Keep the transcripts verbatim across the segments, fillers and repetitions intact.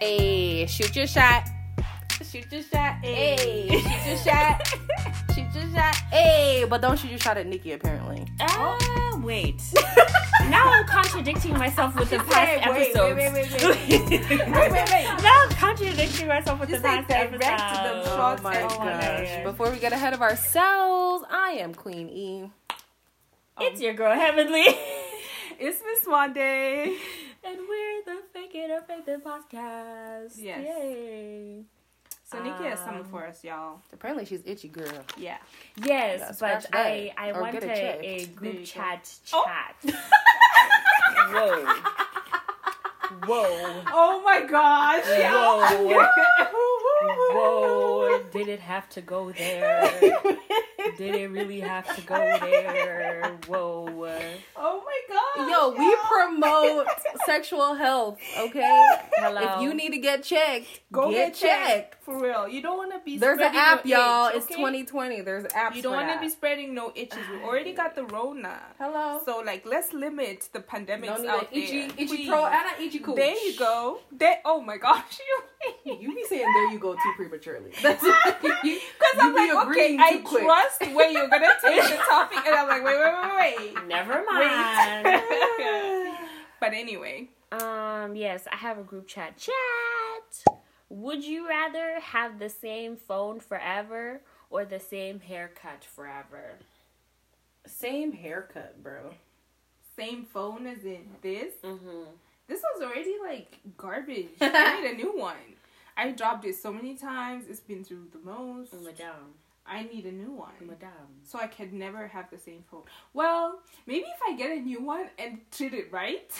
Hey, shoot your shot. Shoot your shot. Hey, shoot your shot. Shoot your shot. Hey, but don't shoot your shot at Nikki, apparently. Uh, oh, wait. Now I'm contradicting myself with the past episodes. Wait, wait, wait, wait. Wait, wait, wait. Now I'm contradicting myself with the past episodes. Oh, my gosh. Before we get ahead of ourselves, I am Queen E. It's your girl, Heavenly. It's Miss Monday. And we're the Fake It or Fake It podcast. Yes. Yay. So Nikki um, has something for us, y'all. Apparently she's itchy, girl. Yeah. Yes, that's but I, I wanted a, a group chat go. chat. Oh. Whoa. Whoa. Oh my gosh. Whoa. Whoa. Did it have to go there? Did it really have to go there? Whoa. Oh my gosh. Yo, y'all. We promote sexual health, okay? Hello. If you need to get checked, go get, get checked. checked. For real. You don't want to be There's spreading an app, no y'all. Itch, okay? It's twenty twenty. There's an app. You don't want to be spreading no itches. We already got the Rona. Hello. So, like, let's limit the pandemics don't out there. Itchy, itchy pro and an itchy cool. There you go. There, oh my gosh. You, you be saying there you go too prematurely. Because I'm like, okay, I quick. trust where you're going to take the topic. And I'm like, wait, wait, wait, wait. Never mind. Wait. But anyway. Um, yes, I have a group chat. Chat! Would you rather have the same phone forever or the same haircut forever? Same haircut, bro. Same phone as in this? Mm-hmm. This was already, like, garbage. I need a new one. I dropped it so many times. It's been through the most. Madame. I need a new one. Madame. So I could never have the same phone. Well, maybe if I get a new one and treat it right...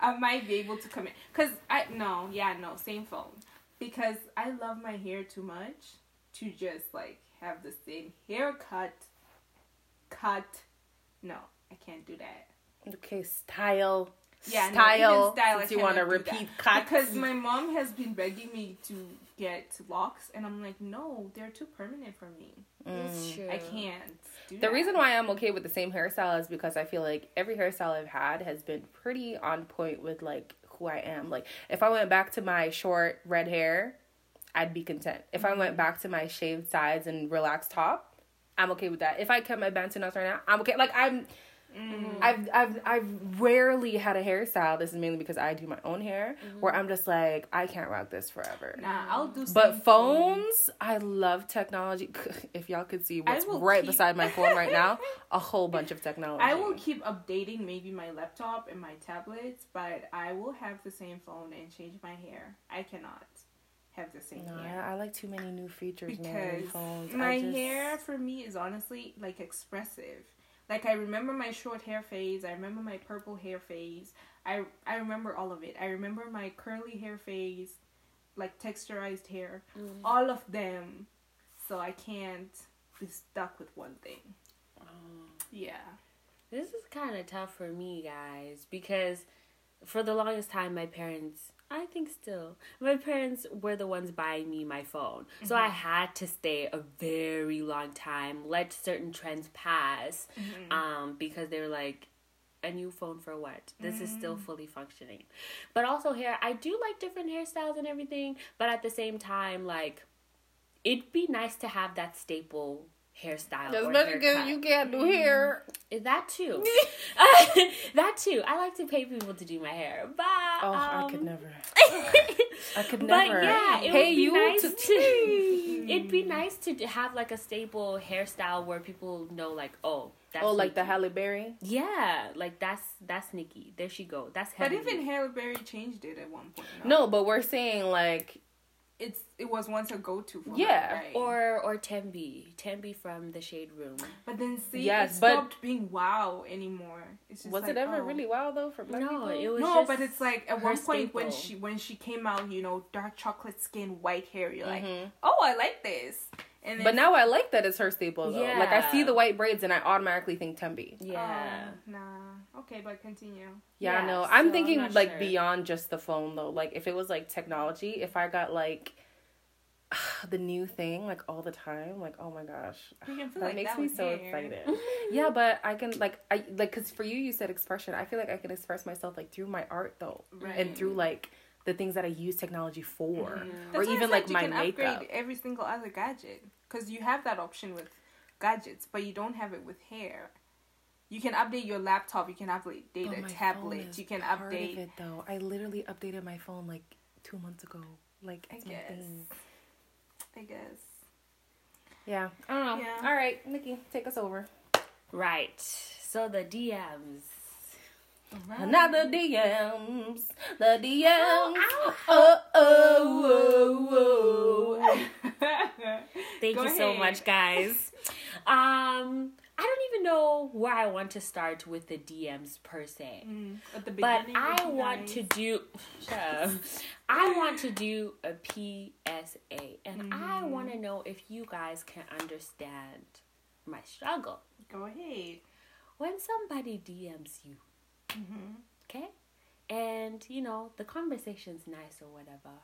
I might be able to come in. Because I, no, yeah, no, same phone. Because I love my hair too much to just, like, have the same haircut. Cut. No, I can't do that. Okay, style. Yeah, style. No, style. Do you want to repeat cut? Because my mom has been begging me to get locks, and I'm like, no, they're too permanent for me. It's mm. true. I can't. Do the that. reason why I'm okay with the same hairstyle is because I feel like every hairstyle I've had has been pretty on point with like who I am. Like if I went back to my short red hair, I'd be content. If mm-hmm. I went back to my shaved sides and relaxed top, I'm okay with that. If I kept my bantu knots right now, I'm okay. Like I'm. Mm-hmm. I've I've I've rarely had a hairstyle. This is mainly because I do my own hair, mm-hmm. where I'm just like I can't rock this forever. Nah, I'll do. But phones, thing. I love technology. If y'all could see what's right keep... beside my phone right now, a whole bunch of technology. I will keep updating maybe my laptop and my tablets, but I will have the same phone and change my hair. I cannot have the same no, hair. I like too many new features. Because man, phones. my I just... hair for me is honestly like expressive. Like, I remember my short hair phase. I remember my purple hair phase. I I remember all of it. I remember my curly hair phase, like, texturized hair. Mm. All of them. So I can't be stuck with one thing. Oh. Yeah. This is kind of tough for me, guys. Because for the longest time, my parents... I think still. My parents were the ones buying me my phone. Mm-hmm. So I had to stay a very long time, let certain trends pass, mm-hmm. um, because they were like, a new phone for what? This mm-hmm. is still fully functioning. But also hair, I do like different hairstyles and everything, but at the same time, like, it'd be nice to have that staple hairstyle. Just because you can't do hair. Mm-hmm. That too. uh, that too. I like to pay people to do my hair. But oh, um, I could never. I could never. But yeah, it pay would be you nice to. to it'd be nice to have like a staple hairstyle where people know, like, oh, that's oh, like Nikki. The Halle Berry. Yeah, like that's that's Nikki. There she go. That's. But Halle even Halle Berry changed it at one point. No, no but we're saying like. It's it was once a go-to for yeah, her, right? or or Tembi, Tembi from the Shade Room. But then see, yes, it but stopped being wow anymore. It's just was like, it ever oh. really wow though for black no, people? No, it was no, just but it's like at one point staple. when she when she came out, you know, dark chocolate skin, white hair. You're mm-hmm. like, oh, I like this. And then, but now I like that it's her staple though. Yeah. Like I see the white braids and I automatically think Tembi. Yeah, um, nah, okay, but continue. Yeah, I yeah, know. So I'm thinking I'm like sure. beyond just the phone though. Like if it was like technology, if I got like the new thing, like, all the time. Like, oh my gosh, you can feel that, like, makes that me so here. excited. Yeah, but I can, like, I like, because for you, you said expression. I feel like I can express myself, like, through my art, though, right. and through, like, the things that I use technology for, mm-hmm. or even, like, my makeup. You can upgrade every single other gadget, because you have that option with gadgets, but you don't have it with hair. You can update your laptop. You can update oh, a tablet. You can part update. Of it, though, I literally updated my phone like two months ago. Like, it's I guess. My thing. I guess. Yeah. I don't know. Yeah. All right, Nikki, take us over. Right. So the D Ms. Right. Another D Ms. The D Ms. Oh, oh, oh, oh. Thank Go you ahead. so much, guys. Um. I don't even know where I want to start with the D Ms per se, mm, at the beginning, but I want nice. to do, I want to do a P S A, and mm. I want to know if you guys can understand my struggle. Go ahead. When somebody D Ms you, mm-hmm. okay, and you know, the conversation's nice or whatever,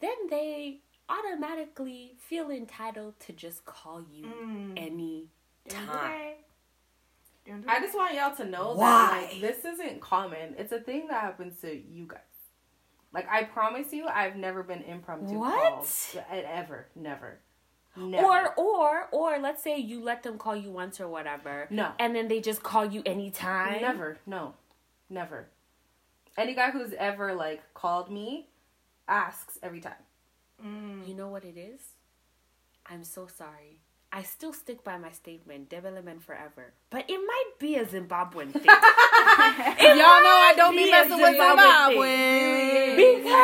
then they automatically feel entitled to just call you mm. any time. I just want y'all to know Why? that, like, this isn't common. It's a thing that happens to you guys. Like, I promise you, I've never been impromptu what? calls. Ever. Never. Never. Or, or, or, let's say you let them call you once or whatever. No. And then they just call you anytime. Never. No. Never. Any guy who's ever, like, called me asks every time. Mm. You know what it is? I'm so sorry. I still stick by my statement, development forever. But it might be a Zimbabwean thing. Y'all know I don't be, be messing Zimbabwean with Zimbabweans. Because I,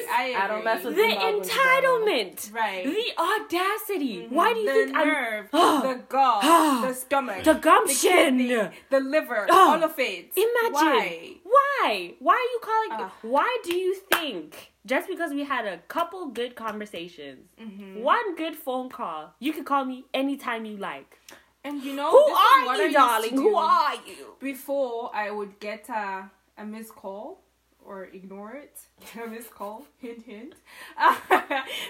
agree. I, agree. I don't mess with the Zimbabweans. The entitlement. Right. The audacity. Mm-hmm. Why do you the think nerve, I'm... The nerve. The gall. The stomach. The gumption. The kidney, the liver. Oh. All of it. Imagine. Why? Why? Why are you calling... Uh. Why do you think... Just because we had a couple good conversations, mm-hmm. one good phone call, you can call me anytime you like. And you know, who this are is what you, I darling? Who are you? Before, I would get a, a missed call or ignore it. A missed call, hint, hint. Uh,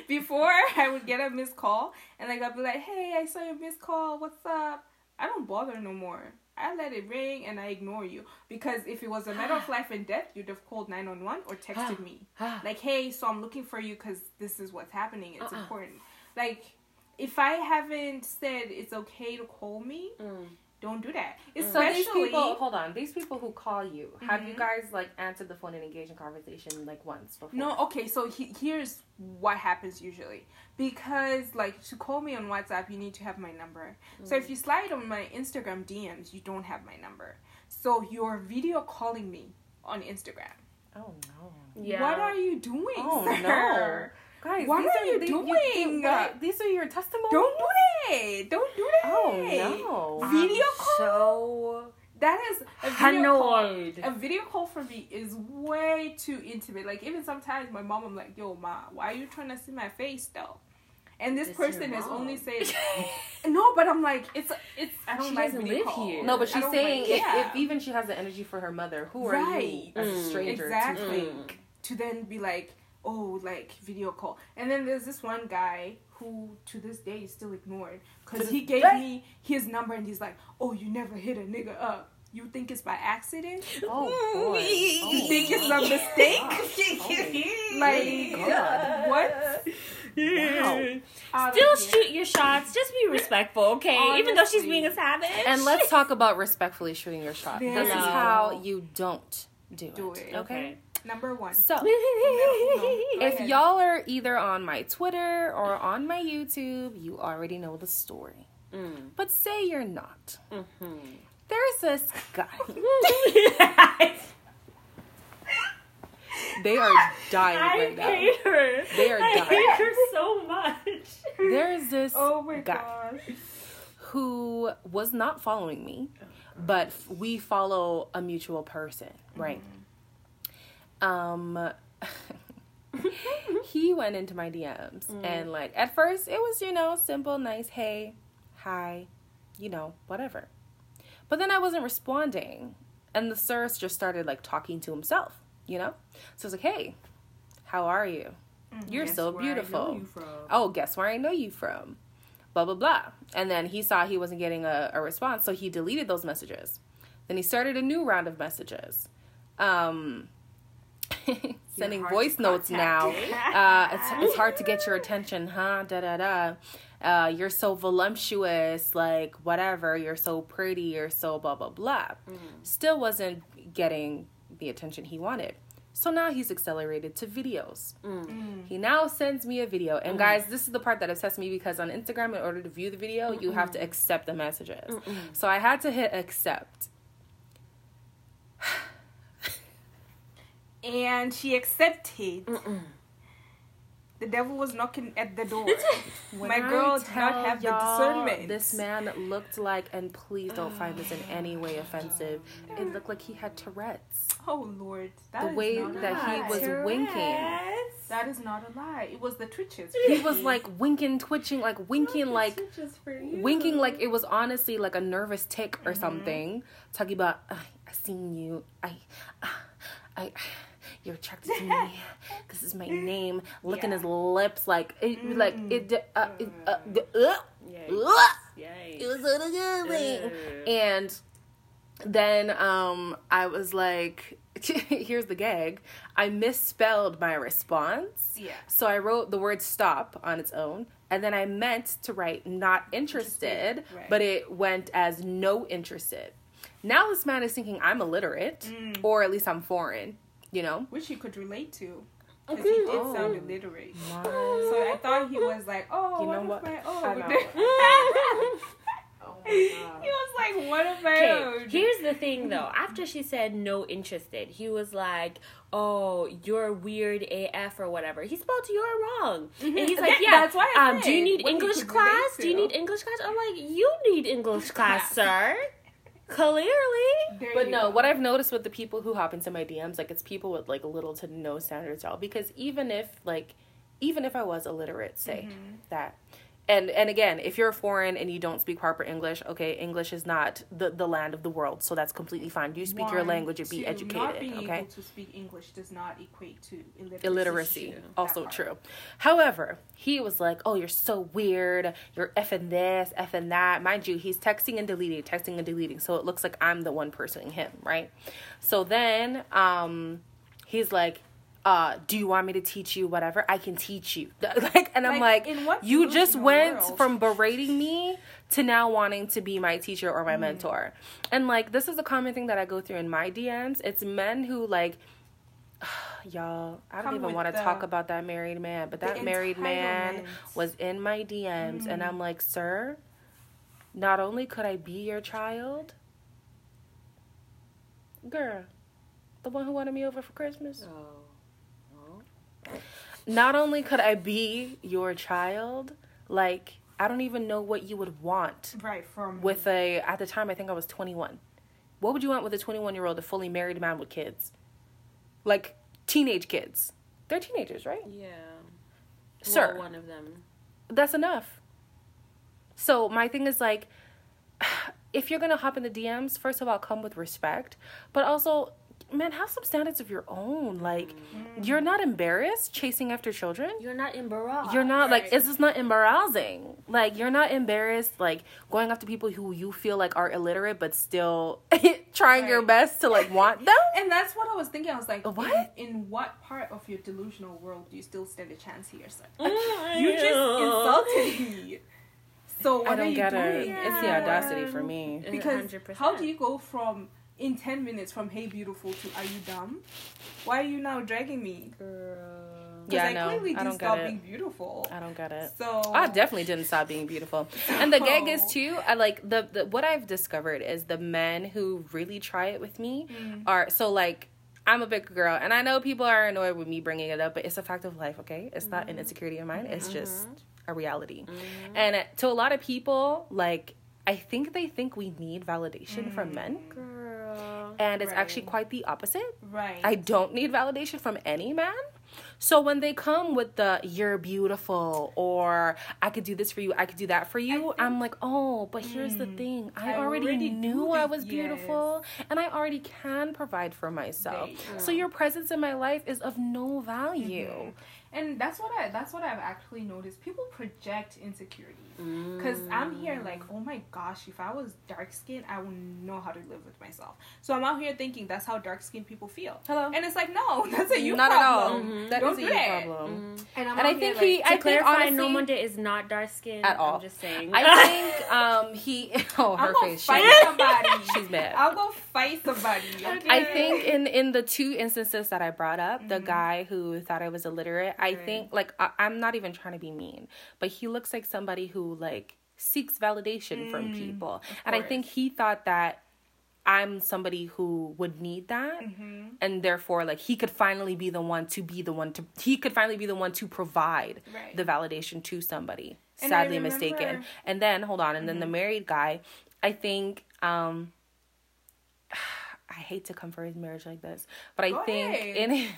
before, I would get a missed call, and like, I'd be like, hey, I saw your missed call, what's up? I don't bother no more. I let it ring and I ignore you. Because if it was a matter of life and death, you'd have called nine one one or texted me. Like, hey, so I'm looking for you because this is what's happening. It's uh-uh. important. Like, if I haven't said it's okay to call me, mm. don't do that. Mm. So these people, hold on, these people who call you, mm-hmm. have you guys, like, answered the phone and engaged in conversation, like, once before? No, okay, so he, here's what happens usually. Because, like, to call me on WhatsApp, you need to have my number. Mm. So if you slide on my Instagram D Ms, you don't have my number. So you're video calling me on Instagram. Oh, no. Yeah. What are you doing, oh, sir? No. Guys, what are, are you they, doing? You, you, these are your testimonies. Don't do that. Don't do that. Oh, no. Video I'm call? So that is a video annoyed. call. A video call for me is way too intimate. Like, even sometimes my mom, I'm like, yo, ma, why are you trying to see my face, though? And this it's person has only said, no, but I'm like, it's, it's, I don't she like doesn't live call. here. No, but she's saying, like, if, yeah. if even she has the energy for her mother, who right. are you as a stranger exactly. to mm. to then be like, oh, like, video call. And then there's this one guy who, to this day, is still ignored. Because he gave me his number, and he's like, oh, you never hit a nigga up. You think it's by accident? Oh, boy. Oh. You think it's a mistake? Oh, like, God. What? Wow. Still shoot your shots. Just be respectful, okay? Honestly. Even though she's being a savage. And let's talk about respectfully shooting your shot. There this no. is how you don't do, do it. it. Okay? okay. Number one. So, no, no. if y'all are either on my Twitter or on my YouTube, you already know the story. Mm. But say you're not. Mm-hmm. There's this guy. They are dying I right now. I hate her. They are I dying. I hate her so much. There's this oh my guy gosh. who was not following me, but we follow a mutual person, right? Mm. Um, he went into my D Ms mm. and, like, at first it was, you know, simple, nice, hey, hi, you know, whatever. But then I wasn't responding, and the source just started, like, talking to himself, you know? So I was like, hey, how are you? Mm, You're so beautiful. Oh, guess where I know you from? Blah, blah, blah. And then he saw he wasn't getting a, a response, so he deleted those messages. Then he started a new round of messages. Um... sending voice notes now. Uh, it's, it's hard to get your attention, huh? Da da da. Uh, you're so voluptuous, like whatever. You're so pretty. You're so blah blah blah. Mm. Still wasn't getting the attention he wanted. So now he's accelerated to videos. Mm. Mm. He now sends me a video, and mm. guys, this is the part that obsessed me because on Instagram, in order to view the video, Mm-mm. you have to accept the messages. Mm-mm. So I had to hit accept. And she accepted. Mm-mm. The devil was knocking at the door. My I girl did not have the discernment. This man looked like, and please don't find this in any way offensive, it looked like he had Tourette's. Oh, Lord. That the is way not that a lie. He was Tourette's. Winking. That is not a lie. It was the twitches. He was like winking, twitching, like winking, not like winking, like it was honestly like a nervous tick or mm-hmm. something. Talking about, I, I seen you. I, uh, I. You're attracted to me. This is my name. Licking yeah. his lips like it, mm. like it. Uh, it, uh, the, uh, Yikes. Yikes. It was so disgusting. Uh. And then um, I was like, "Here's the gag. I misspelled my response. Yeah. So I wrote the word stop on its own, and then I meant to write not interested, interested. Right. But it went as no interested. Now this man is thinking I'm illiterate, mm. or at least I'm foreign." You know? Which he could relate to. Because he did oh, sound illiterate. My. So I thought he was like, oh, you know what? Of my own. Oh my God. He was like, what of my own? Here's the thing, though. After she said no interested, he was like, oh, you're weird A F or whatever. He spelled you're wrong. Mm-hmm. And he's like, yeah, yeah. That's why I um, do you need what English class? Do you need English class? I'm like, you need English class, sir. Clearly. There but no, go. What I've noticed with the people who hop into my D Ms, like, it's people with, like, little to no standards at all. Because even if, like, even if I was illiterate, say mm-hmm. that. And and again, if you're foreign and you don't speak proper English, okay, English is not the, the land of the world. So that's completely fine. You speak One, your language and be educated, not being okay? Able to speak English does not equate to illiteracy. Illiteracy, also true. However, he was like, oh, you're so weird. You're effing this, effing that. Mind you, he's texting and deleting, texting and deleting. So it looks like I'm the one personing him, right? So then um, he's like, Uh, do you want me to teach you whatever? I can teach you. Like, and I'm like, like you just went world? From berating me to now wanting to be my teacher or my mm. mentor. And, like, this is a common thing that I go through in my D Ms. It's men who, like, y'all, I don't Come even want to talk about that married man. But that married man was in my D Ms. Mm. And I'm like, sir, not only could I be your child, girl, the one who wanted me over for Christmas. Oh. Not only could I be your child, like, I don't even know what you would want. Right, from with a, at the time, I think I was twenty-one. What would you want with a twenty-one-year-old, a fully married man with kids? Like, teenage kids. They're teenagers, right? Yeah. Sir. Well, one of them. That's enough. So, my thing is, like, if you're going to hop in the D Ms, first of all, come with respect. But also, man, have some standards of your own. Like, mm. you're not embarrassed chasing after children. You're not embarrassed. You're not, right. like, it's just not embarrassing. Like, you're not embarrassed, like, going after people who you feel, like, are illiterate, but still trying right. your best to, like, want them. And that's what I was thinking. I was like, what? In, in what part of your delusional world do you still stand a chance here, sir? Mm, you just insulted me. So what I don't are you get doing? It. Yeah. It's the audacity for me. Because one hundred percent. How do you go from... in ten minutes from hey beautiful to are you dumb? Why are you now dragging me? Girl. Yeah, I know. I clearly didn't stop being beautiful. I don't get it. So I definitely didn't stop being beautiful. And the gag is too, I like the, the what I've discovered is the men who really try it with me mm. are so like I'm a big girl and I know people are annoyed with me bringing it up, but it's a fact of life, okay? It's mm. not an insecurity of mine. It's mm-hmm. just a reality. Mm-hmm. And to a lot of people, like I think they think we need validation mm. from men. Girl. And it's right. actually quite the opposite. Right. I don't need validation from any man. So when they come with the, you're beautiful, or I could do this for you, I could do that for you, I'm like, oh, but here's mm, the thing. I, I already, already knew I was beautiful, yes. and I already can provide for myself. There you go. So your presence in my life is of no value. Mm-hmm. And that's what I that's what I've actually noticed. People project insecurities. Because mm. I'm here like, oh my gosh, if I was dark-skinned, I wouldn't know how to live with myself. So I'm out here thinking that's how dark-skinned people feel. Hello. And it's like, no, that's a you not problem. Not at all. Mm-hmm. That don't is a you that. Problem. Mm-hmm. And, I'm and I think here, he, like, I to clarify, honestly, No Monday is not dark-skinned. At all. I'm just saying. I think um, he, oh, her I'll face. I'll go fight somebody. She's mad. I'll go fight somebody. Okay. I think in, in the two instances that I brought up, mm-hmm. the guy who thought I was illiterate, I right. think, like, I, I'm not even trying to be mean, but he looks like somebody who, like, seeks validation mm, from people. And I think he thought that I'm somebody who would need that. Mm-hmm. And therefore, like, he could finally be the one to be the one to, he could finally be the one to provide right. the validation to somebody. And sadly remember... mistaken. And then, hold on, and mm-hmm. then the married guy, I think, um, I hate to come for his marriage like this, but I go think ahead. in his,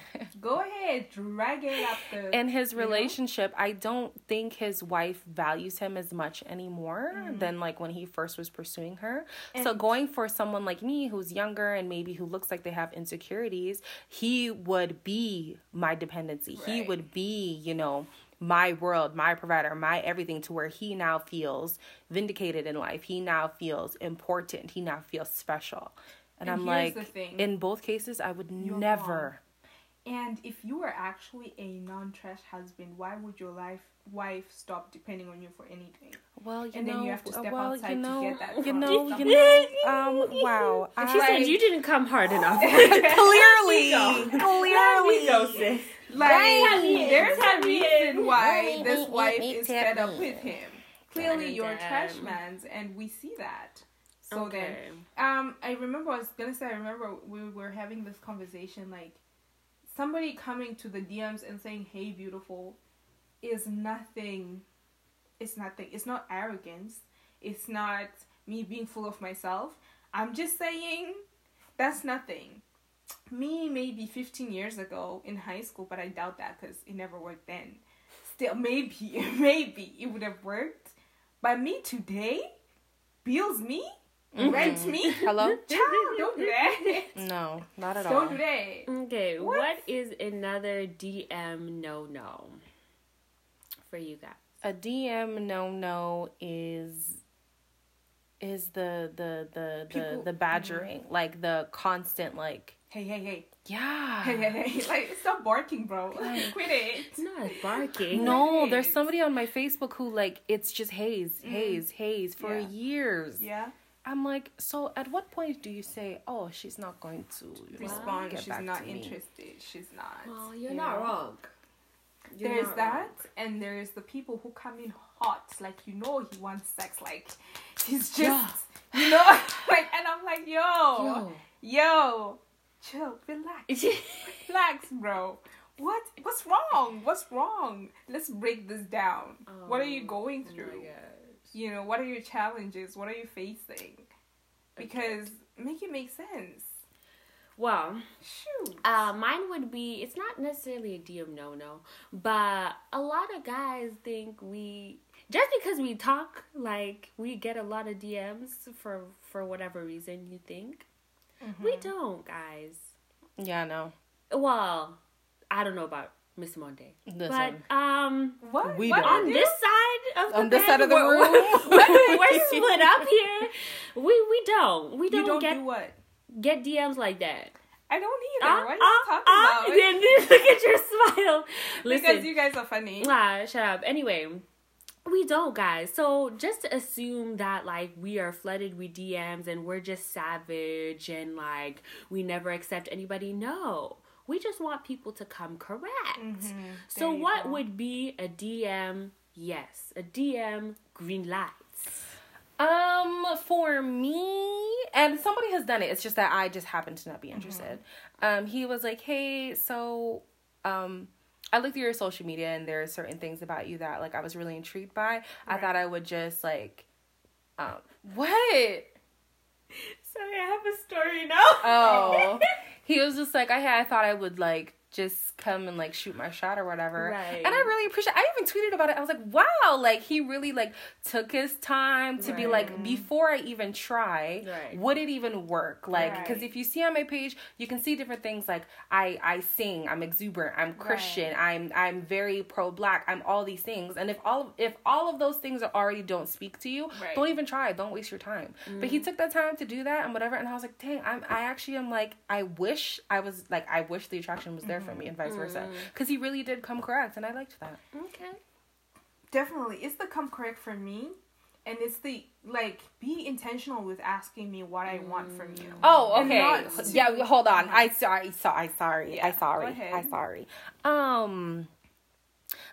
go ahead, drag it up the in his relationship, you know? I don't think his wife values him as much anymore mm-hmm. than like when he first was pursuing her. And so going for someone like me who's younger and maybe who looks like they have insecurities, he would be my dependency. Right. He would be, you know, my world, my provider, my everything, to where he now feels vindicated in life. He now feels important. He now feels special. And, and I'm like, in both cases, I would You're never. Wrong. And if you were actually a non-trash husband, why would your life wife stop depending on you for anything? Well, you and know, then you have to step well, outside you know, to get that. You know, you know, um, wow. And she I, said you didn't come hard enough. Clearly, clearly, go sis. Like, right. there's a reason why this wife is fed up with him. Clearly, you're trash man's, and we see that. So okay. then, um, I remember, I was going to say, I remember we were having this conversation, like, somebody coming to the D Ms and saying, hey, beautiful, is nothing, it's nothing, it's not arrogance, it's not me being full of myself, I'm just saying, that's nothing. Me, maybe fifteen years ago in high school, but I doubt that, because it never worked then. Still, maybe, maybe it would have worked, but me today, bills me? Mm-hmm. Rent me? Hello? Child, don't do that. No, not at all. Don't do that. Okay, what, what is another D M no-no for you guys? A D M no-no is is the the the the, the badgering, mm-hmm. like the constant like hey hey hey. Yeah. Hey, hey, hey. Like, stop barking, bro. Like, quit it. It's not barking. No, there's somebody on my Facebook who, like, it's just haze, mm. haze, haze for yeah. years. Yeah. I'm like, so at what point do you say, oh, she's not going to respond, she's not interested, she's not. Well, you're not wrong. There's that, and there's the people who come in hot, like, you know he wants sex, like, he's just, you know, like, and I'm like, yo, yo, chill, relax, relax, bro. What? What's wrong? What's wrong? Let's break this down. What are you going through? You know, what are your challenges? What are you facing? Because okay. make it make sense. Well, shoot. Uh, mine would be, it's not necessarily a D M no-no, but a lot of guys think we, just because we talk, like, we get a lot of D Ms for, for whatever reason you think. Mm-hmm. We don't, guys. Yeah, no. Well, I don't know about Miss Monday. This but, um, what? We what? On do? This side of the, on this side of the room, we're, we're split up here. We we don't. We don't, you don't get, do what? Get D Ms like that. I don't either. Uh, what are you uh, talking uh, about? Then, then look at your smile. Listen, because you guys are funny. Nah, shut up. Anyway, we don't, guys. So just to assume that, like, we are flooded with D Ms and we're just savage and, like, we never accept anybody. No. We just want people to come correct. Mm-hmm. So what go. Would be a D M? Yes, a D M green lights. Um, for me, and somebody has done it. It's just that I just happen to not be interested. Mm-hmm. Um, he was like, "Hey, so, um, I looked through your social media, and there are certain things about you that, like, I was really intrigued by. Right. I thought I would just like, um, what? Sorry, I have a story now. Oh." He was just like, I, I thought I would, like, just come and, like, shoot my shot or whatever. Right. And I really appreciate I even tweeted about it. I was like, wow, like, he really, like, took his time to right. be like, before I even try, right. would it even work? Like, because right. if you see on my page, you can see different things. Like, I, I sing, I'm exuberant, I'm Christian, right. I'm I'm very pro-black, I'm all these things. And if all of, if all of those things are already don't speak to you, right. don't even try. Don't waste your time. Mm. But he took that time to do that and whatever. And I was like, dang, I'm, I actually am like, I wish I was, like, I wish the attraction was there for me and vice versa, because he really did come correct, and I liked that. Okay, definitely, it's the come correct for me, and it's the like be intentional with asking me what I want from you. Oh, okay, to- yeah. Hold on, I sorry, so I sorry, yeah. I sorry, I sorry. Um,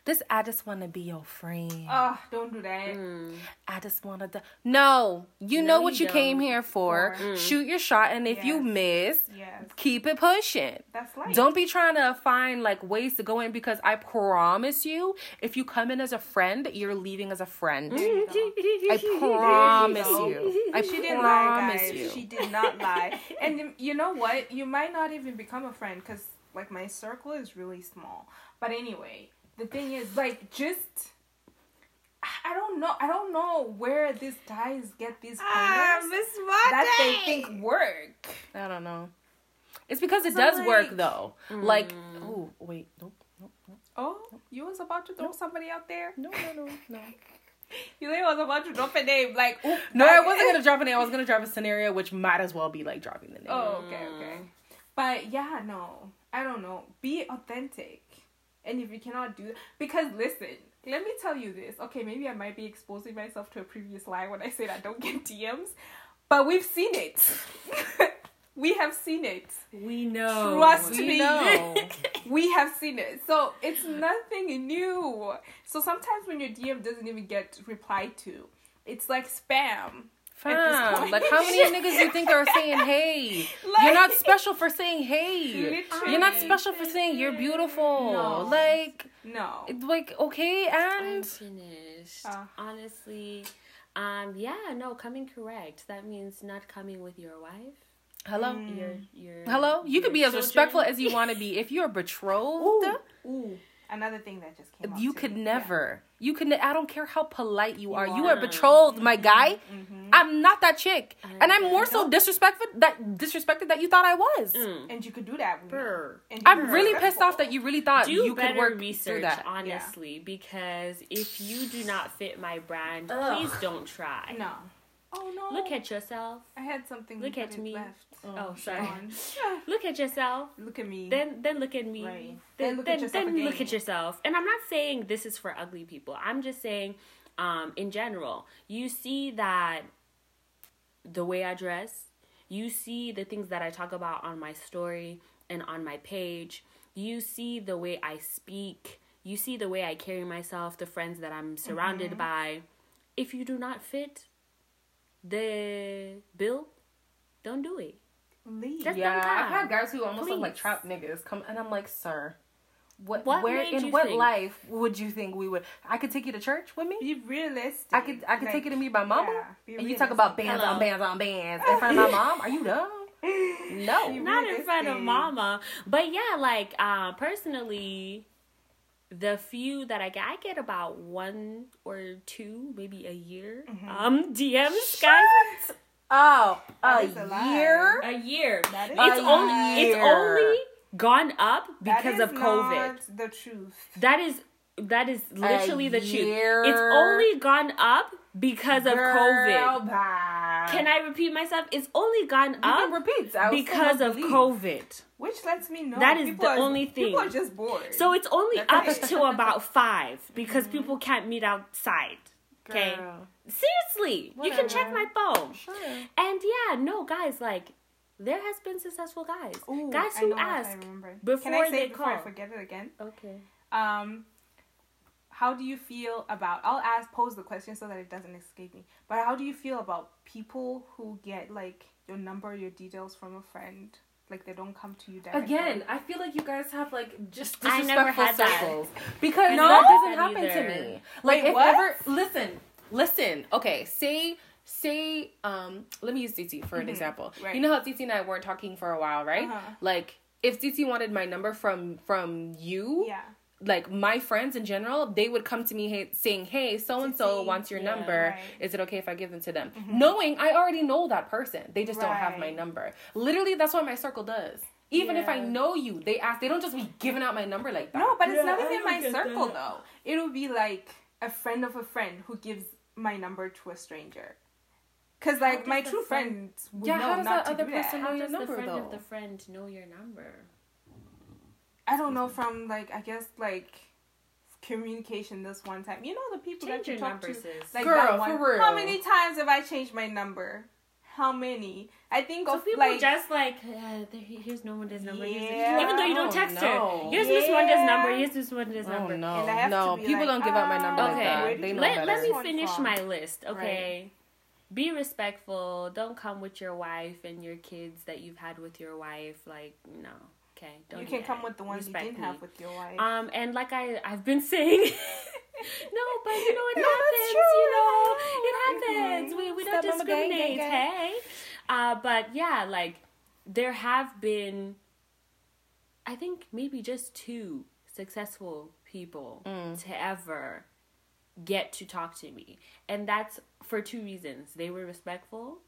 this I just want to be your friend. Oh, don't do that. Mm. I just want to. Do- no, you no, know what you, you came here for. for. Mm. Shoot your shot, and if yes. you miss, yes. keep it pushing. That's life. Don't be trying to find like ways to go in, because I promise you, if you come in as a friend, you're leaving as a friend. I promise you. I she promise didn't lie, guys. you. She did not lie. And you know what? You might not even become a friend, because like my circle is really small. But anyway. The thing is, like, just, I don't know, I don't know where these guys get these colors ah, that they think work. I don't know. It's because it so does like, work, though. Mm. Like, oh, wait, nope, nope, nope. Oh, nope. You was about to throw nope. somebody out there? No, no, no, no. You think I was about to drop a name, like, oh, no, I wasn't going to drop a name. I was going to drop a scenario, which might as well be, like, dropping the name. Oh, okay, okay. But, yeah, no, I don't know. Be authentic. And if you cannot do that, because listen, let me tell you this. Okay, maybe I might be exposing myself to a previous lie when I said I don't get D Ms, but we've seen it. We have seen it. We know. Trust we me. Know. We have seen it. So it's nothing new. So sometimes when your D M doesn't even get replied to, it's like spam. Fam, like how many niggas do you think are saying hey? Like, you're not special for saying hey. Literally. You're not special for saying you're beautiful. No. Like no. Like okay, and I'm finished. Uh, Honestly, um, yeah, no, coming correct. That means not coming with your wife. Hello, mm. your your hello. You your could be children. As respectful as you want to be. If you're betrothed, ooh. Ooh. Another thing that just came up. You could me. never. Yeah. You could. Ne- I don't care how polite you are. You are, you are betrothed, mm-hmm. my guy. Mm-hmm. I'm not that chick, I and I'm more so disrespectful that disrespected that you thought I was. Mm. And you could do that. And I'm really respectful. pissed off that you really thought do you could work research, through that. Honestly, yeah. Because if you do not fit my brand, Ugh. please don't try. No. Oh no! Look at yourself. I had something. Look at me. Left. Oh, oh, sorry. Look at yourself. Look at me. Then, then look at me. Right. Then, then look, then, at, yourself then look at yourself. And I'm not saying this is for ugly people. I'm just saying, um, in general, you see that the way I dress, you see the things that I talk about on my story and on my page. You see the way I speak. You see the way I carry myself. The friends that I'm surrounded mm-hmm. by. If you do not fit the bill, don't do it. Leave. Just yeah, I've had guys who almost Please. look like trap niggas come, and I'm like, sir, what? what where in what think? life would you think we would? I could take you to church with me. Be realistic. I could I could like, take you to meet my mama, yeah, and realistic. You talk about bands Hello. on bands on bands in front of my mom. Are you dumb? No, be not realistic. In front of mama. But yeah, like uh, personally, the few that I get, I get about one or two, maybe a year. Mm-hmm. Um, D Ms, guys. Oh, a year? A year. That is it's a only year. It's only gone up because of COVID. That is not the truth. That is that is literally a the year. truth. It's only gone up because Girl, of COVID. Bye. Can I repeat myself? It's only gone you up repeat. because of believe. COVID. Which lets me know that is the are, only thing. People are just bored. So it's only That's up it. to about five because mm-hmm. people can't meet outside. Okay. Seriously, Whatever. you can check my phone. Sure. And yeah, no, guys, like, there has been successful guys. Ooh, guys who ask before can I say they before call. I forget it again. Okay. Um, how do you feel about? I'll ask pose the question so that it doesn't escape me. But how do you feel about people who get like your number, your details from a friend? Like, they don't come to you directly. Again, I feel like you guys have, like, just disrespectful circles. Because no? that doesn't happen either. to me. Like, Wait, if what? ever... Listen. Listen. Okay, say... Say... um. Let me use D T for an mm-hmm. example. Right. You know how D T and I weren't talking for a while, right? Uh-huh. Like, if D T wanted my number from from you, yeah, like my friends in general, they would come to me hey, saying, hey, so-and-so wants your yeah, number. Right. Is it okay if I give them to them? Mm-hmm. Knowing I already know that person. They just right. don't have my number. Literally, that's what my circle does. Even yeah. if I know you, they ask. They don't just be giving out my number like that. No, but yeah, it's not even my circle, that. though. It'll be like a friend of a friend who gives my number to a stranger. Because, like, my true friend, friends would yeah, know not that to other do person that. How does the number, friend though? of the friend know your number? I don't know from, like, I guess, like, communication this one time. You know the people Change that you talk numbers, to? Like, girl, that one. For real. How many times have I changed my number? How many? I think so of, people like... just, like, uh, here's no one's number. Yeah. Even though you don't text oh, no. her. Here's yeah. Miss Monda's number. Here's Miss Monda's oh, number. No, and I have no. To be people like, don't give out my number okay. like that. They know let, let me finish from? my list, okay? Right. Be respectful. Don't come with your wife and your kids that you've had with your wife. Like, no. Okay, don't you can come with the ones Respect you didn't me. have with your wife. Um, and like I, I've been saying, no, but you know, it no, happens, you know, it happens. Mm-hmm. We, we don't discriminate, gang, gang, gang. hey? Uh, but yeah, like, there have been, I think, maybe just two successful people mm. to ever get to talk to me. And that's for two reasons. They were respectful.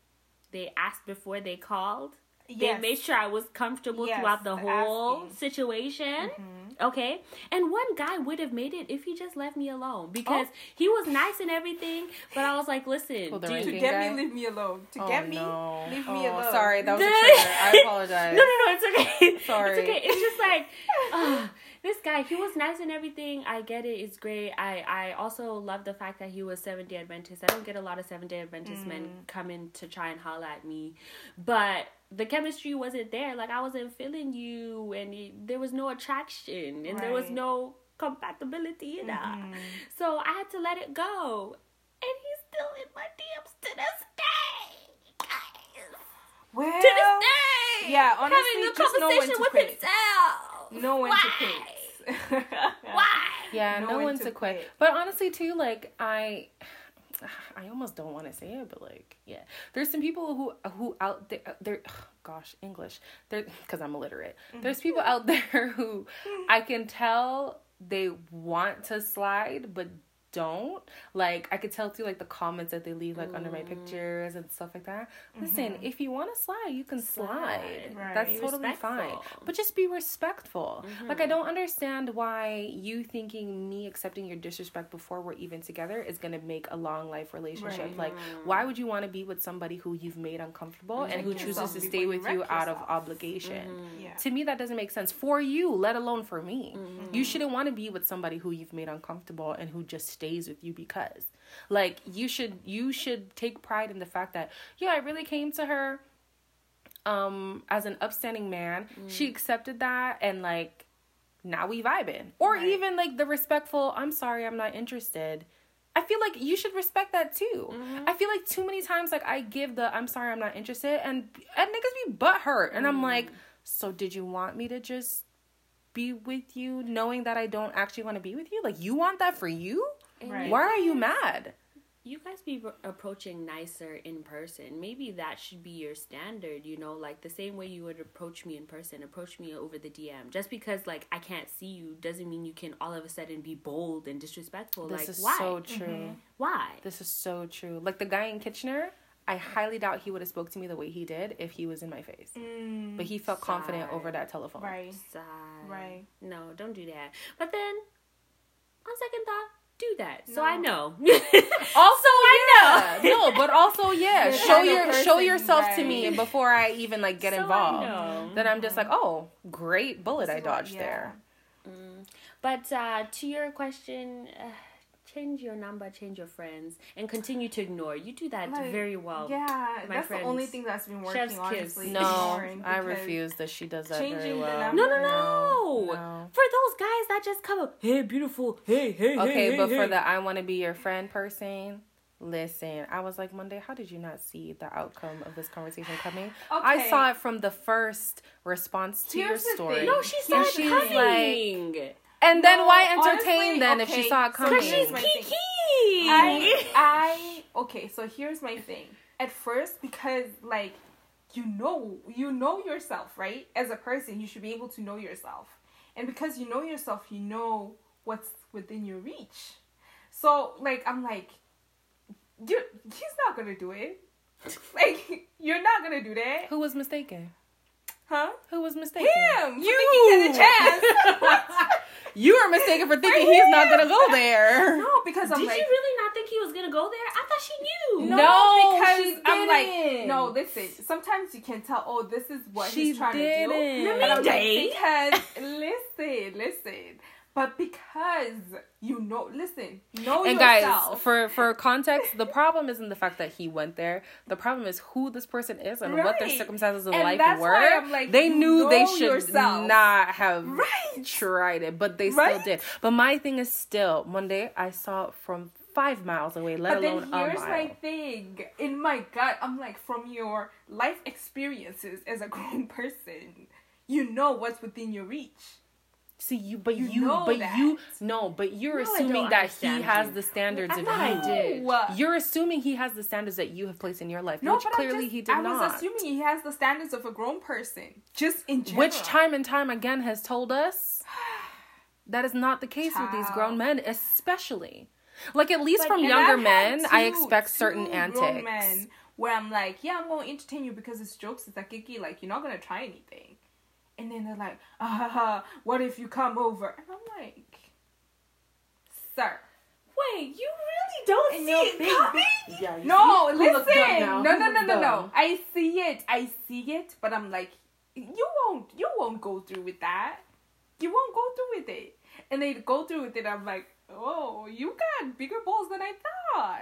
They asked before they called. Yes. They made sure I was comfortable yes, throughout the, the whole asking. situation. Mm-hmm. Okay? And one guy would have made it if he just left me alone. Because oh. he was nice and everything, but I was like, listen. Well, dude, to get guy? me, leave me alone. To oh, get me, no. leave oh, me alone. Sorry, that was a trigger. I apologize. No, no, no, it's okay. Sorry. It's okay. It's just like, uh, this guy, he was nice and everything. I get it. It's great. I, I also love the fact that he was Seventh Day Adventist. I don't get a lot of Seventh Day Adventist mm. men coming to try and holler at me. But... the chemistry wasn't there. Like, I wasn't feeling you, and you, there was no attraction, and right. there was no compatibility in that. Mm-hmm. So I had to let it go. And he's still in my D Ms to this day, guys. Well, to this day. Yeah, honestly, having a just conversation with quit. himself. No one Why? to quit. Why? Yeah, no, no one, one to quit. quit. But honestly, too, like, I... I almost don't want to say it, but like, yeah, there's some people who who out there, there, oh gosh, English, there, because I'm illiterate. Mm-hmm. There's people out there who I can tell they want to slide, but don't. Like, I could tell through like the comments that they leave, like mm. under my pictures and stuff like that. Listen, mm-hmm. if you want to slide, you can slide. slide. Right. That's be totally respectful. fine. But just be respectful. Mm-hmm. Like, I don't understand why you thinking me accepting your disrespect before we're even together is gonna make a long life relationship. Right. Like, mm-hmm. why would you want to be with somebody who you've made uncomfortable and, and who chooses to stay with you yourself. out of obligation? Mm-hmm. Yeah. To me, that doesn't make sense for you, let alone for me. Mm-hmm. You shouldn't want to be with somebody who you've made uncomfortable and who just stays with you because, like, you should you should take pride in the fact that, yeah, I really came to her um as an upstanding man. Mm. She accepted that, and like, now we vibing. Or right. even like the respectful, I'm sorry, I'm not interested. I feel like you should respect that too. Mm-hmm. I feel like too many times, like, I give the I'm sorry, I'm not interested, and and niggas be butthurt, and mm. I'm like, so did you want me to just be with you knowing that I don't actually want to be with you? Like, you want that for you? Right. Why are you mad? You guys be approaching nicer in person. Maybe that should be your standard, you know? Like, the same way you would approach me in person, approach me over the D M. Just because, like, I can't see you doesn't mean you can all of a sudden be bold and disrespectful. This like, is why? so true. Mm-hmm. Why? This is so true. Like, the guy in Kitchener, I highly doubt he would have spoke to me the way he did if he was in my face. Mm, but he felt sad. confident over that telephone. Right. Sad. Right. No, don't do that. But then, on second thought, do that. No. So I know. also, I yeah. know. No, but also, yeah, You're show your person, show yourself right. to me before I even, like, get so involved. I know. Then I'm just like, oh, great bullet so, I dodged yeah. there. Mm. But uh, to your question... Uh, change your number, change your friends, and continue to ignore. You do that like, very well. Yeah, my that's friends. the only thing that's been working. Chef's honestly. Kiss. No, I refuse that she does that very well. No, no, no, no, no. For those guys that just come up, hey, beautiful, hey, hey, okay, hey. Okay, but hey, for hey. the I want to be your friend person, listen, I was like, Monday, how did you not see the outcome of this conversation coming? Okay. I saw it from the first response to Here's your story. No, she saw it coming. Like, And then no, why entertain honestly, then okay. if she saw it coming? Because she's Kiki! I, I, okay, so here's my thing. At first, because, like, you know, you know yourself, right? As a person, you should be able to know yourself. And because you know yourself, you know what's within your reach. So, like, I'm like, dude, he's not going to do it. Like, you're not going to do that. Who was mistaken? Huh? Who was mistaken? Him! You! Thinking he had a chance. You were mistaken for thinking he's not going to go there. No, because I'm Did like... Did you really not think he was going to go there? I thought she knew. No, no because I'm like... No, listen. Sometimes you can tell, oh, this is what she he's trying didn't. to do. Let me and I'm date. Like, because... Listen, listen. But because you know... Listen, know and yourself. And guys, for, for context, the problem isn't the fact that he went there. The problem is who this person is and right. what their circumstances of and life that's were. Why I'm like, they knew they should yourself. not have... Right. Tried it, but they still right? did. But my thing is still Monday. I saw it from five miles away, let but alone a mile. But here's my thing. In my gut, I'm like, from your life experiences as a grown person, you know what's within your reach. See you, but you, you know but that. you no, but you're no, assuming that he you. has the standards. I that you I did. You're assuming he has the standards that you have placed in your life, no, which but clearly I just, he did I not. I was assuming he has the standards of a grown person, just in general. Which time and time again has told us that is not the case Child. with these grown men, especially. Like at least but, from younger men, two, I expect certain antics. Grown men where I'm like, yeah, I'm going to entertain you because it's jokes, it's akiki, like you're not gonna try anything. And then they're like, ah, uh, what if you come over? And I'm like, sir. Wait, you really don't and see it big, coming? Big, yeah, no, listen. No, no, no, no, no. I see it. I see it. But I'm like, you won't, you won't go through with that. You won't go through with it. And they go through with it. I'm like, oh, you got bigger balls than I thought.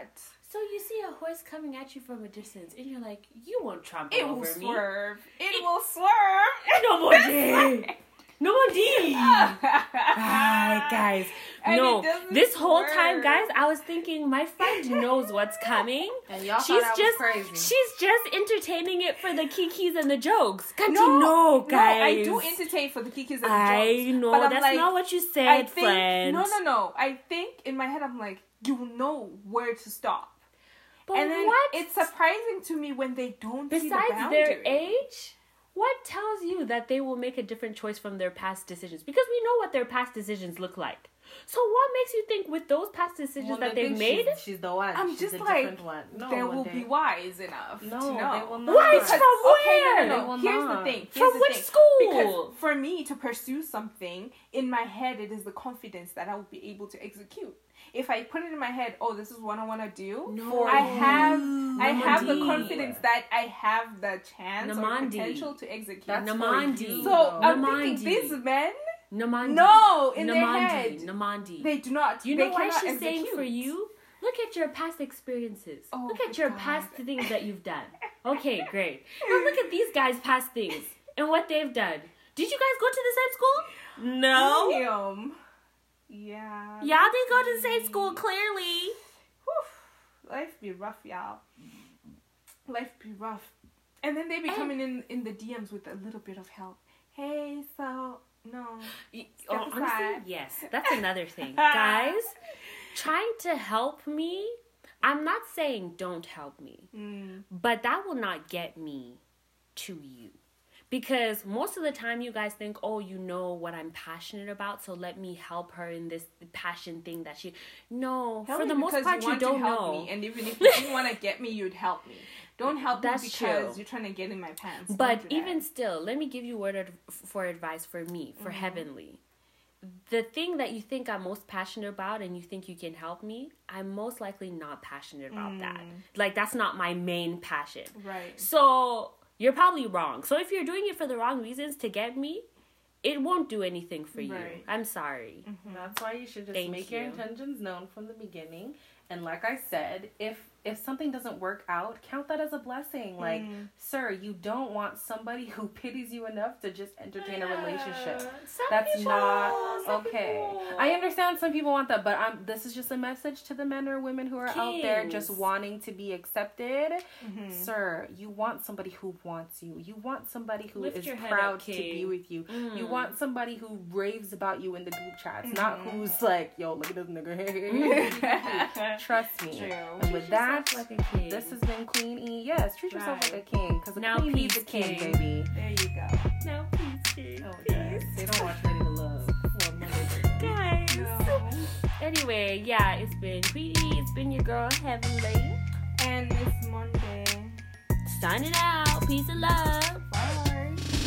So you see a horse coming at you from a distance, and you're like, you won't trample it over me. Swerve. It, it will swerve. It will swerve. No more D. No more D. Hi, guys. And no, this swerve. whole time, guys, I was thinking, my friend knows what's coming. And y'all she's thought I just, was crazy. She's just entertaining it for the kikis and the jokes. Got no, to know, guys. No, I do entertain for the kikis and the I jokes. I know. That's like, not what you said, I think, friend. No, no, no. I think in my head, I'm like, you know where to stop. But and then what? It's surprising to me when they don't Besides see the boundary. Their age, what tells you that they will make a different choice from their past decisions? Because we know what their past decisions look like. So what makes you think with those past decisions well, that they've made? She's, she's the one. I'm she's just a like, different one. No, they will they... be wise enough no, to know. They will not. Wise because, from where? Okay, no, no, no. Here's not. the thing. Here's from the which thing. school? Because for me to pursue something, in my head, it is the confidence that I will be able to execute. If I put it in my head, oh, this is what I want to do. No. I have, Namandi. I have the confidence that I have the chance Namandi. or potential to execute. That's Namandi. So Namandi. I'm thinking these men. Namandi. No, in Namandi. their head, Namandi. They do not. You know why she's saying for you? Look at your past experiences. Oh, look at your God. past things that you've done. Okay, great. Now look at these guys' past things and what they've done. Did you guys go to the same school? No. Damn. Yeah. Y'all didn't go to the same school, clearly. Whew. Life be rough, y'all. Life be rough. And then they be and coming in, in the D Ms with a little bit of help. Hey, so, no. Oh, honestly, yes. That's another thing. Guys, trying to help me, I'm not saying don't help me. Mm. But that will not get me to you. Because most of the time you guys think, oh, you know what I'm passionate about, so let me help her in this passion thing that she... No, help for the most part, you, you don't know. Me. And even if you didn't want to get me, you'd help me. Don't help That's me because true. you're trying to get in my pants. But even still, let me give you word ad- for advice for me, for mm-hmm. Heavenly. The thing that you think I'm most passionate about and you think you can help me, I'm most likely not passionate about mm. that. Like, that's not my main passion. Right. So... You're probably wrong. So if you're doing it for the wrong reasons to get me, it won't do anything for you. Right. I'm sorry. Mm-hmm. That's why you should just Thank make you. your intentions known from the beginning. And like I said, if if something doesn't work out, count that as a blessing. Like, mm. sir, you don't want somebody who pities you enough to just entertain yeah. a relationship. Some That's people, not okay. People. I understand some people want that, but I'm, this is just a message to the men or women who are Kings. out there just wanting to be accepted. Mm-hmm. Sir, you want somebody who wants you. You want somebody who Lift is proud up, to be with you. Mm. You want somebody who raves about you in the group chats, mm-hmm. not who's like, yo, look at this nigga. Trust me. True. And with that, like a king. This has been Queen E. Yes, treat yourself right. like a king. Because now Queen E's a king, king, baby. There you go. Now please, king. Oh, yes. They don't watch Ready to Love. Well, no, guys. No. Anyway, yeah, it's been Queen E. It's been your girl, Heavenly. And Miss Monday. Signing out. Peace and love. Bye.